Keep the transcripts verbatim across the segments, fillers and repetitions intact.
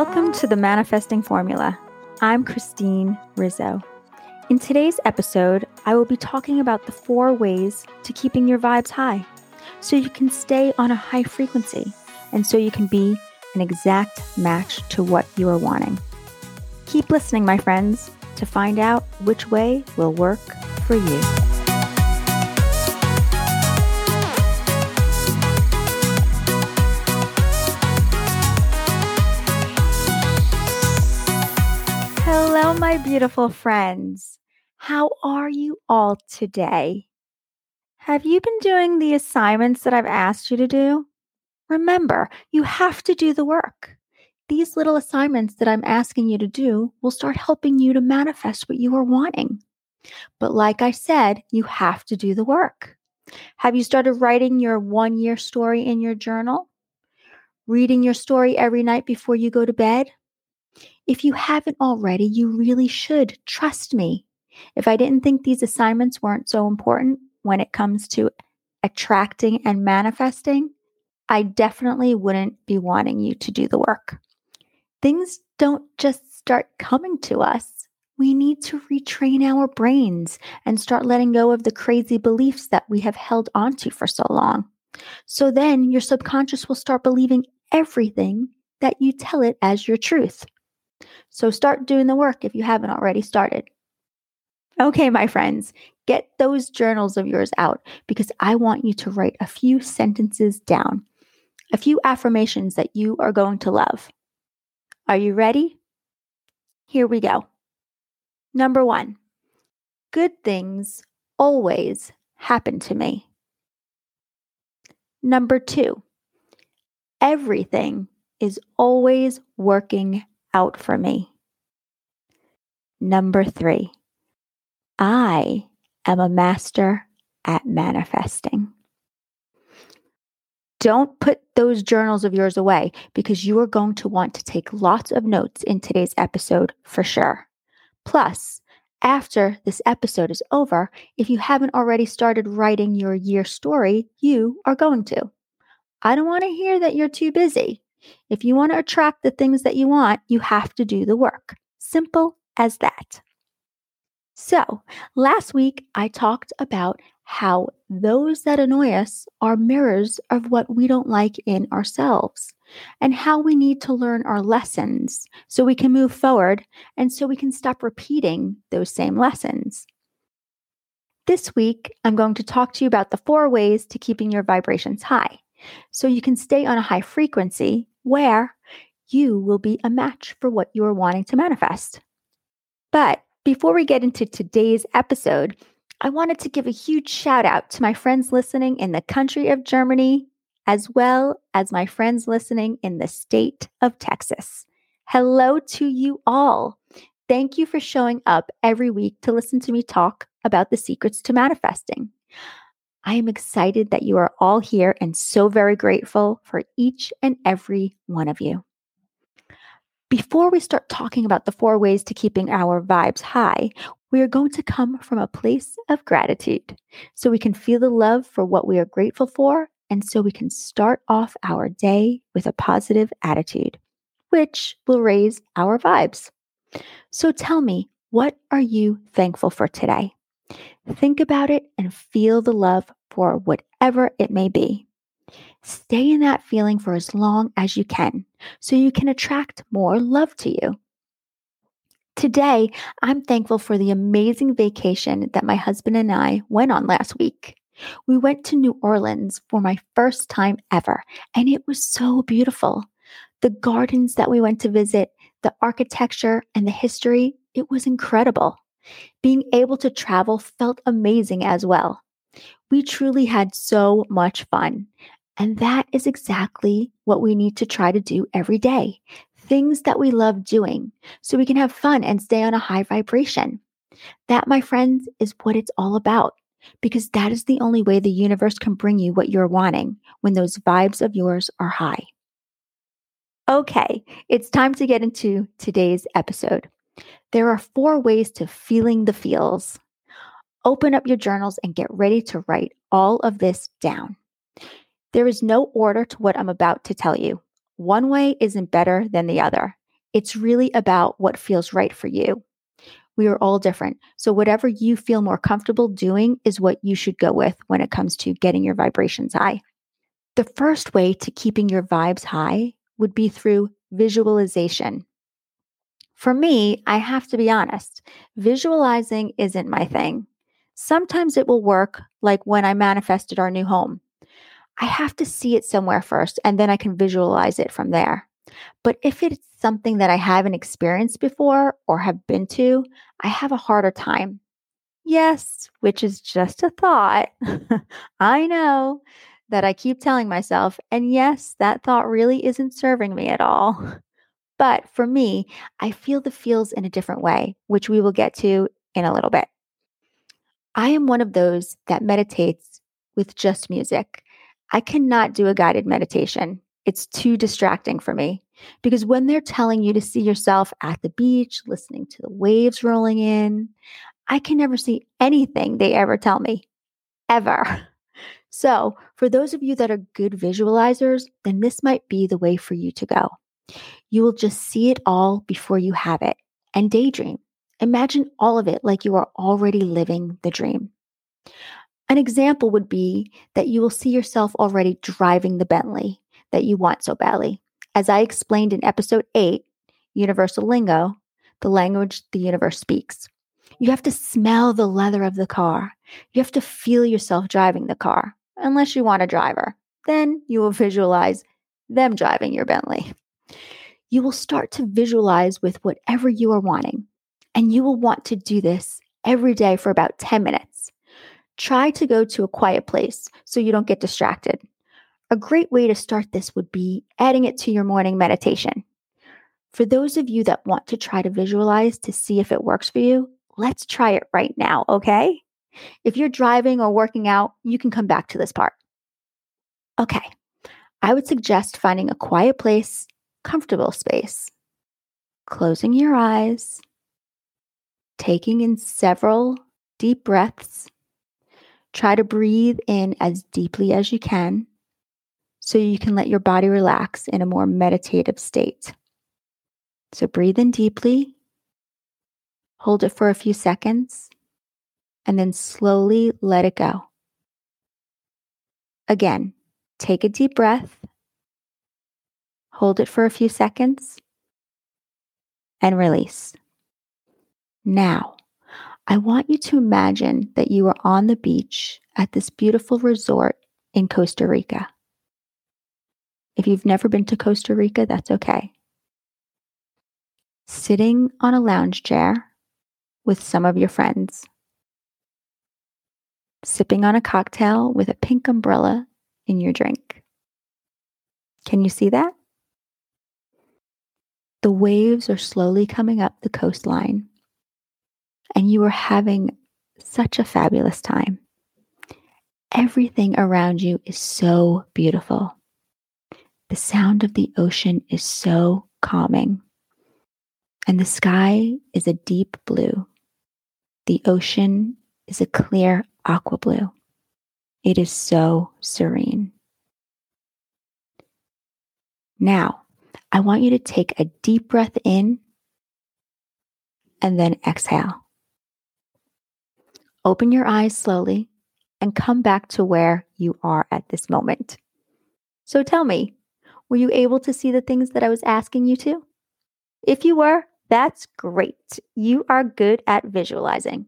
Welcome to the Manifesting Formula. I'm Christine Rizzo. In today's episode, I will be talking about the four ways to keeping your vibes high so you can stay on a high frequency and so you can be an exact match to what you are wanting. Keep listening, my friends, to find out which way will work for you. Hello, my beautiful friends. How are you all today? Have you been doing the assignments that I've asked you to do? Remember, you have to do the work. These little assignments that I'm asking you to do will start helping you to manifest what you are wanting. But like I said, you have to do the work. Have you started writing your one-year story in your journal? Reading your story every night before you go to bed? If you haven't already, you really should. Trust me. If I didn't think these assignments weren't so important when it comes to attracting and manifesting, I definitely wouldn't be wanting you to do the work. Things don't just start coming to us. We need to retrain our brains and start letting go of the crazy beliefs that we have held onto for so long. So then your subconscious will start believing everything that you tell it as your truth. So start doing the work if you haven't already started. Okay, my friends, get those journals of yours out because I want you to write a few sentences down, a few affirmations that you are going to love. Are you ready? Here we go. Number one, good things always happen to me. Number two, everything is always working out for me. Number three, I am a master at manifesting. Don't put those journals of yours away because you are going to want to take lots of notes in today's episode for sure. Plus, after this episode is over, if you haven't already started writing your year story, you are going to. I don't want to hear that you're too busy. If you want to attract the things that you want, you have to do the work. Simple as that. So, last week I talked about how those that annoy us are mirrors of what we don't like in ourselves and how we need to learn our lessons so we can move forward and so we can stop repeating those same lessons. This week, I'm going to talk to you about the four ways to keeping your vibrations high so you can stay on a high frequency where you will be a match for what you are wanting to manifest. But before we get into today's episode, I wanted to give a huge shout out to my friends listening in the country of Germany, as well as my friends listening in the state of Texas. Hello to you all. Thank you for showing up every week to listen to me talk about the secrets to manifesting. I am excited that you are all here and so very grateful for each and every one of you. Before we start talking about the four ways to keeping our vibes high, we are going to come from a place of gratitude so we can feel the love for what we are grateful for and so we can start off our day with a positive attitude, which will raise our vibes. So tell me, what are you thankful for today? Think about it and feel the love for whatever it may be. Stay in that feeling for as long as you can so you can attract more love to you. Today, I'm thankful for the amazing vacation that my husband and I went on last week. We went to New Orleans for my first time ever, and it was so beautiful. The gardens that we went to visit, the architecture and the history, it was incredible. Being able to travel felt amazing as well. We truly had so much fun. And that is exactly what we need to try to do every day. Things that we love doing so we can have fun and stay on a high vibration. That, my friends, is what it's all about because that is the only way the universe can bring you what you're wanting when those vibes of yours are high. Okay, it's time to get into today's episode. There are four ways to feeling the feels. Open up your journals and get ready to write all of this down. There is no order to what I'm about to tell you. One way isn't better than the other. It's really about what feels right for you. We are all different. So whatever you feel more comfortable doing is what you should go with when it comes to getting your vibrations high. The first way to keeping your vibes high would be through visualization. For me, I have to be honest, visualizing isn't my thing. Sometimes it will work, like when I manifested our new home. I have to see it somewhere first, and then I can visualize it from there. But if it's something that I haven't experienced before or have been to, I have a harder time. Yes, which is just a thought. I know that I keep telling myself, and yes, that thought really isn't serving me at all. But for me, I feel the feels in a different way, which we will get to in a little bit. I am one of those that meditates with just music. I cannot do a guided meditation. It's too distracting for me, because when they're telling you to see yourself at the beach, listening to the waves rolling in, I can never see anything they ever tell me, ever. So for those of you that are good visualizers, then this might be the way for you to go. You will just see it all before you have it and daydream. Imagine all of it like you are already living the dream. An example would be that you will see yourself already driving the Bentley that you want so badly. As I explained in episode eight, Universal Lingo, the language the universe speaks. You have to smell the leather of the car. You have to feel yourself driving the car, unless you want a driver. Then you will visualize them driving your Bentley. You will start to visualize with whatever you are wanting, and you will want to do this every day for about ten minutes. Try to go to a quiet place so you don't get distracted. A great way to start this would be adding it to your morning meditation. For those of you that want to try to visualize to see if it works for you, let's try it right now, okay? If you're driving or working out, you can come back to this part. Okay, I would suggest finding a quiet place, comfortable space, closing your eyes, taking in several deep breaths. Try to breathe in as deeply as you can, so you can let your body relax in a more meditative state. So breathe in deeply, hold it for a few seconds, and then slowly let it go. Again, take a deep breath, hold it for a few seconds, and release. Now, I want you to imagine that you are on the beach at this beautiful resort in Costa Rica. If you've never been to Costa Rica, that's okay. Sitting on a lounge chair with some of your friends. Sipping on a cocktail with a pink umbrella in your drink. Can you see that? The waves are slowly coming up the coastline, and you are having such a fabulous time. Everything around you is so beautiful. The sound of the ocean is so calming, and the sky is a deep blue. The ocean is a clear aqua blue. It is so serene. Now, I want you to take a deep breath in and then exhale. Open your eyes slowly and come back to where you are at this moment. So tell me, were you able to see the things that I was asking you to? If you were, that's great. You are good at visualizing.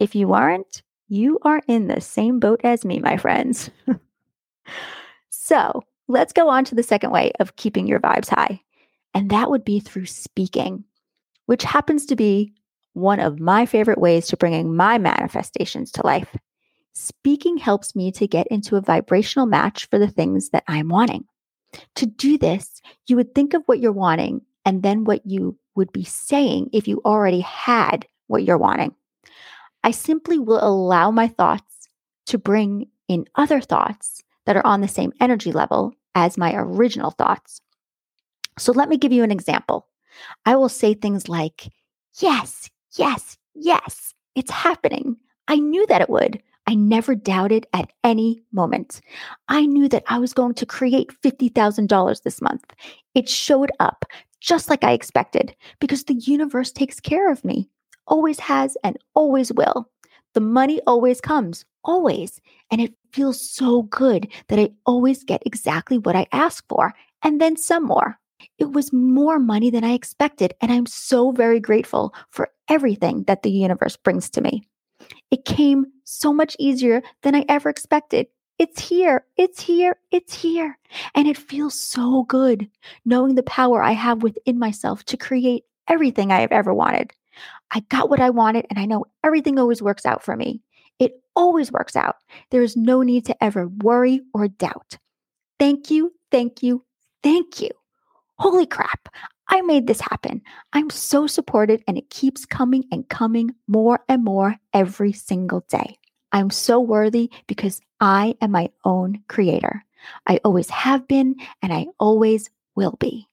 If you aren't, you are in the same boat as me, my friends. So let's go on to the second way of keeping your vibes high. And that would be through speaking, which happens to be one of my favorite ways to bringing my manifestations to life. Speaking helps me to get into a vibrational match for the things that I'm wanting. To do this, you would think of what you're wanting and then what you would be saying if you already had what you're wanting. I simply will allow my thoughts to bring in other thoughts that are on the same energy level as my original thoughts. So let me give you an example. I will say things like, yes, yes, yes, it's happening. I knew that it would. I never doubted at any moment. I knew that I was going to create fifty thousand dollars this month. It showed up just like I expected because the universe takes care of me, always has and always will. The money always comes, always. And it feels so good that I always get exactly what I ask for and then some more. It was more money than I expected, and I'm so very grateful for everything that the universe brings to me. It came so much easier than I ever expected. It's here, it's here, it's here. And it feels so good knowing the power I have within myself to create everything I have ever wanted. I got what I wanted, and I know everything always works out for me. It always works out. There is no need to ever worry or doubt. Thank you, thank you, thank you. Holy crap, I made this happen. I'm so supported, and it keeps coming and coming more and more every single day. I'm so worthy because I am my own creator. I always have been, and I always will be.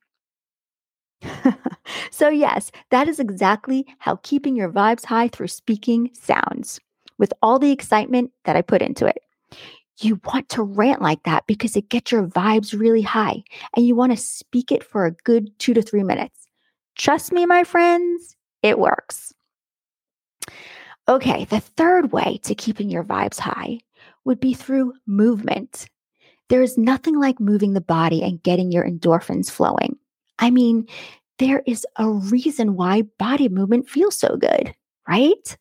So yes, that is exactly how keeping your vibes high through speaking sounds, with all the excitement that I put into it. You want to rant like that because it gets your vibes really high, and you want to speak it for a good two to three minutes. Trust me, my friends, it works. Okay, the third way to keeping your vibes high would be through movement. There is nothing like moving the body and getting your endorphins flowing. I mean, there is a reason why body movement feels so good, right?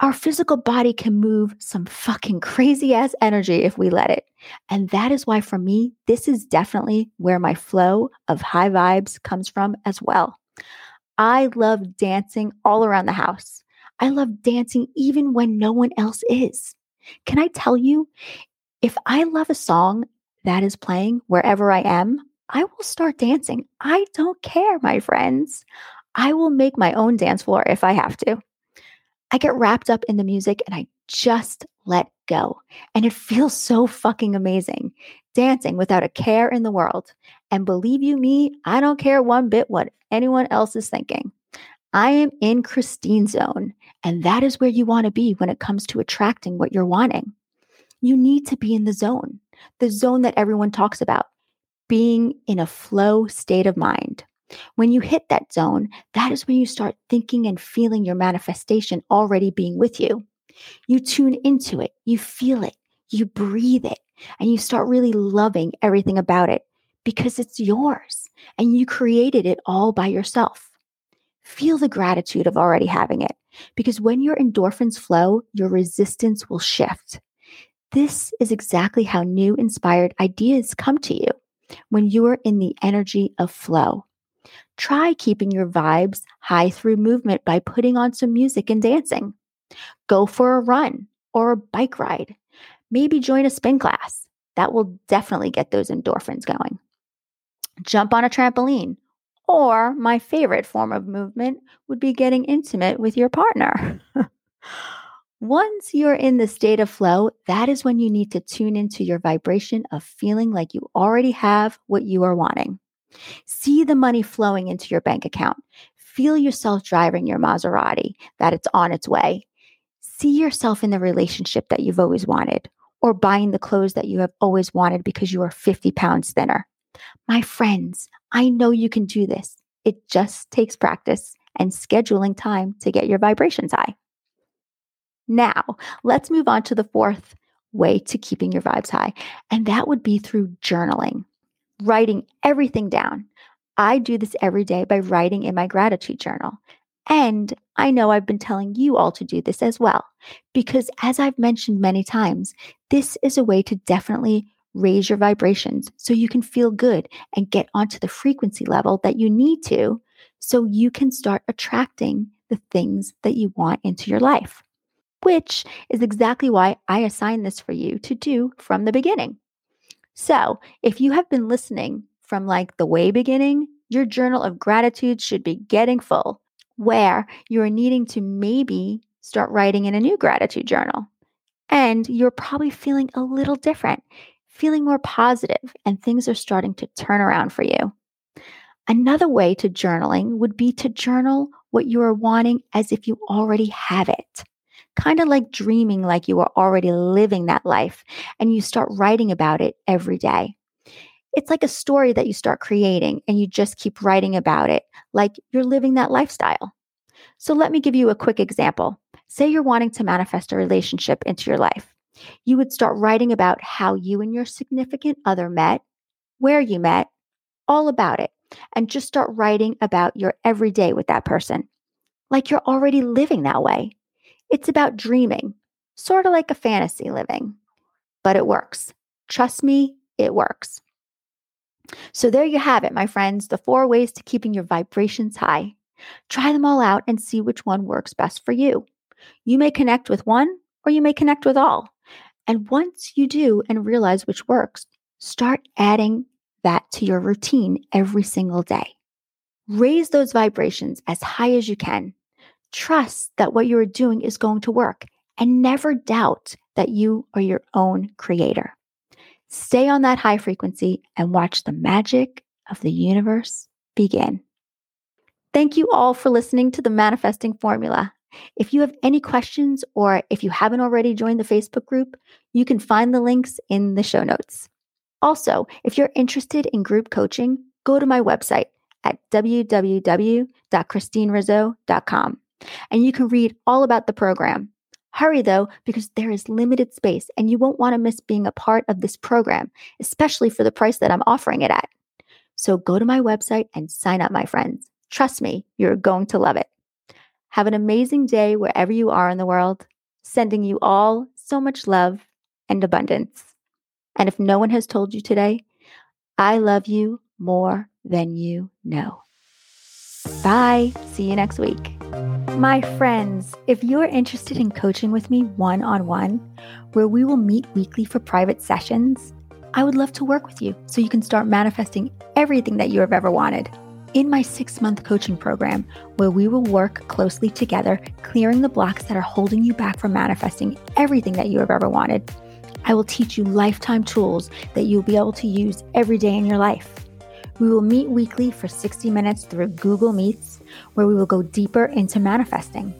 Our physical body can move some fucking crazy-ass energy if we let it. And that is why, for me, this is definitely where my flow of high vibes comes from as well. I love dancing all around the house. I love dancing even when no one else is. Can I tell you, if I love a song that is playing wherever I am, I will start dancing. I don't care, my friends. I will make my own dance floor if I have to. I get wrapped up in the music and I just let go. And it feels so fucking amazing. Dancing without a care in the world. And believe you me, I don't care one bit what anyone else is thinking. I am in Christine's zone. And that is where you want to be when it comes to attracting what you're wanting. You need to be in the zone. The zone that everyone talks about. Being in a flow state of mind. When you hit that zone, that is when you start thinking and feeling your manifestation already being with you. You tune into it, you feel it, you breathe it, and you start really loving everything about it because it's yours and you created it all by yourself. Feel the gratitude of already having it, because when your endorphins flow, your resistance will shift. This is exactly how new inspired ideas come to you when you are in the energy of flow. Try keeping your vibes high through movement by putting on some music and dancing. Go for a run or a bike ride. Maybe join a spin class. That will definitely get those endorphins going. Jump on a trampoline. Or my favorite form of movement would be getting intimate with your partner. Once you're in the state of flow, that is when you need to tune into your vibration of feeling like you already have what you are wanting. See the money flowing into your bank account. Feel yourself driving your Maserati, that it's on its way. See yourself in the relationship that you've always wanted, or buying the clothes that you have always wanted because you are fifty pounds thinner. My friends, I know you can do this. It just takes practice and scheduling time to get your vibrations high. Now, let's move on to the fourth way to keeping your vibes high, and that would be through journaling. Writing everything down. I do this every day by writing in my gratitude journal. And I know I've been telling you all to do this as well, because as I've mentioned many times, this is a way to definitely raise your vibrations so you can feel good and get onto the frequency level that you need to, so you can start attracting the things that you want into your life, which is exactly why I assigned this for you to do from the beginning. So if you have been listening from like the way beginning, your journal of gratitude should be getting full, where you're needing to maybe start writing in a new gratitude journal. And you're probably feeling a little different, feeling more positive, and things are starting to turn around for you. Another way to journaling would be to journal what you are wanting as if you already have it. kind of like dreaming like you are already living that life, and you start writing about it every day. It's like a story that you start creating and you just keep writing about it like you're living that lifestyle. So let me give you a quick example. Say you're wanting to manifest a relationship into your life. You would start writing about how you and your significant other met, where you met, all about it, and just start writing about your everyday with that person. Like you're already living that way. It's about dreaming, sort of like a fantasy living, but it works. Trust me, it works. So there you have it, my friends, the four ways to keeping your vibrations high. Try them all out and see which one works best for you. You may connect with one or you may connect with all. And once you do and realize which works, start adding that to your routine every single day. Raise those vibrations as high as you can. Trust that what you are doing is going to work, and never doubt that you are your own creator. Stay on that high frequency and watch the magic of the universe begin. Thank you all for listening to the Manifesting Formula. If you have any questions, or if you haven't already joined the Facebook group, you can find the links in the show notes. Also, if you're interested in group coaching, go to my website at w w w dot christine rizzo dot com and you can read all about the program. Hurry though, because there is limited space and you won't want to miss being a part of this program, especially for the price that I'm offering it at. So go to my website and sign up, my friends. Trust me, you're going to love it. Have an amazing day wherever you are in the world, sending you all so much love and abundance. And if no one has told you today, I love you more than you know. Bye. See you next week. My friends, if you're interested in coaching with me one-on-one, where we will meet weekly for private sessions, I would love to work with you so you can start manifesting everything that you have ever wanted. In my six-month coaching program, where we will work closely together, clearing the blocks that are holding you back from manifesting everything that you have ever wanted, I will teach you lifetime tools that you'll be able to use every day in your life. We will meet weekly for sixty minutes through Google Meets, where we will go deeper into manifesting.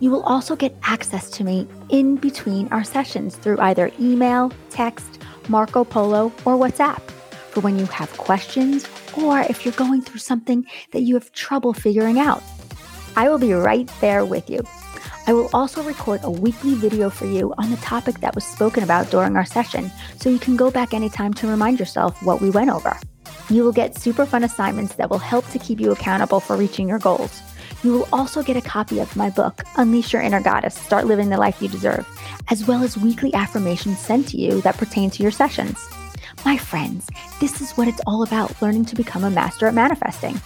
You will also get access to me in between our sessions through either email, text, Marco Polo, or WhatsApp for when you have questions or if you're going through something that you have trouble figuring out. I will be right there with you. I will also record a weekly video for you on the topic that was spoken about during our session, so you can go back anytime to remind yourself what we went over. You will get super fun assignments that will help to keep you accountable for reaching your goals. You will also get a copy of my book, Unleash Your Inner Goddess, Start Living the Life You Deserve, as well as weekly affirmations sent to you that pertain to your sessions. My friends, this is what it's all about, learning to become a master at manifesting.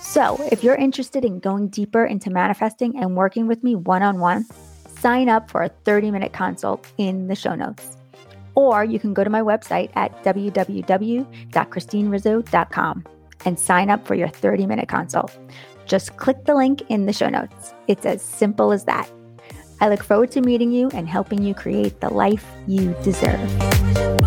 So if you're interested in going deeper into manifesting and working with me one-on-one, sign up for a thirty-minute consult in the show notes. Or you can go to my website at w w w dot christine rizzo dot com and sign up for your thirty-minute consult. Just click the link in the show notes. It's as simple as that. I look forward to meeting you and helping you create the life you deserve.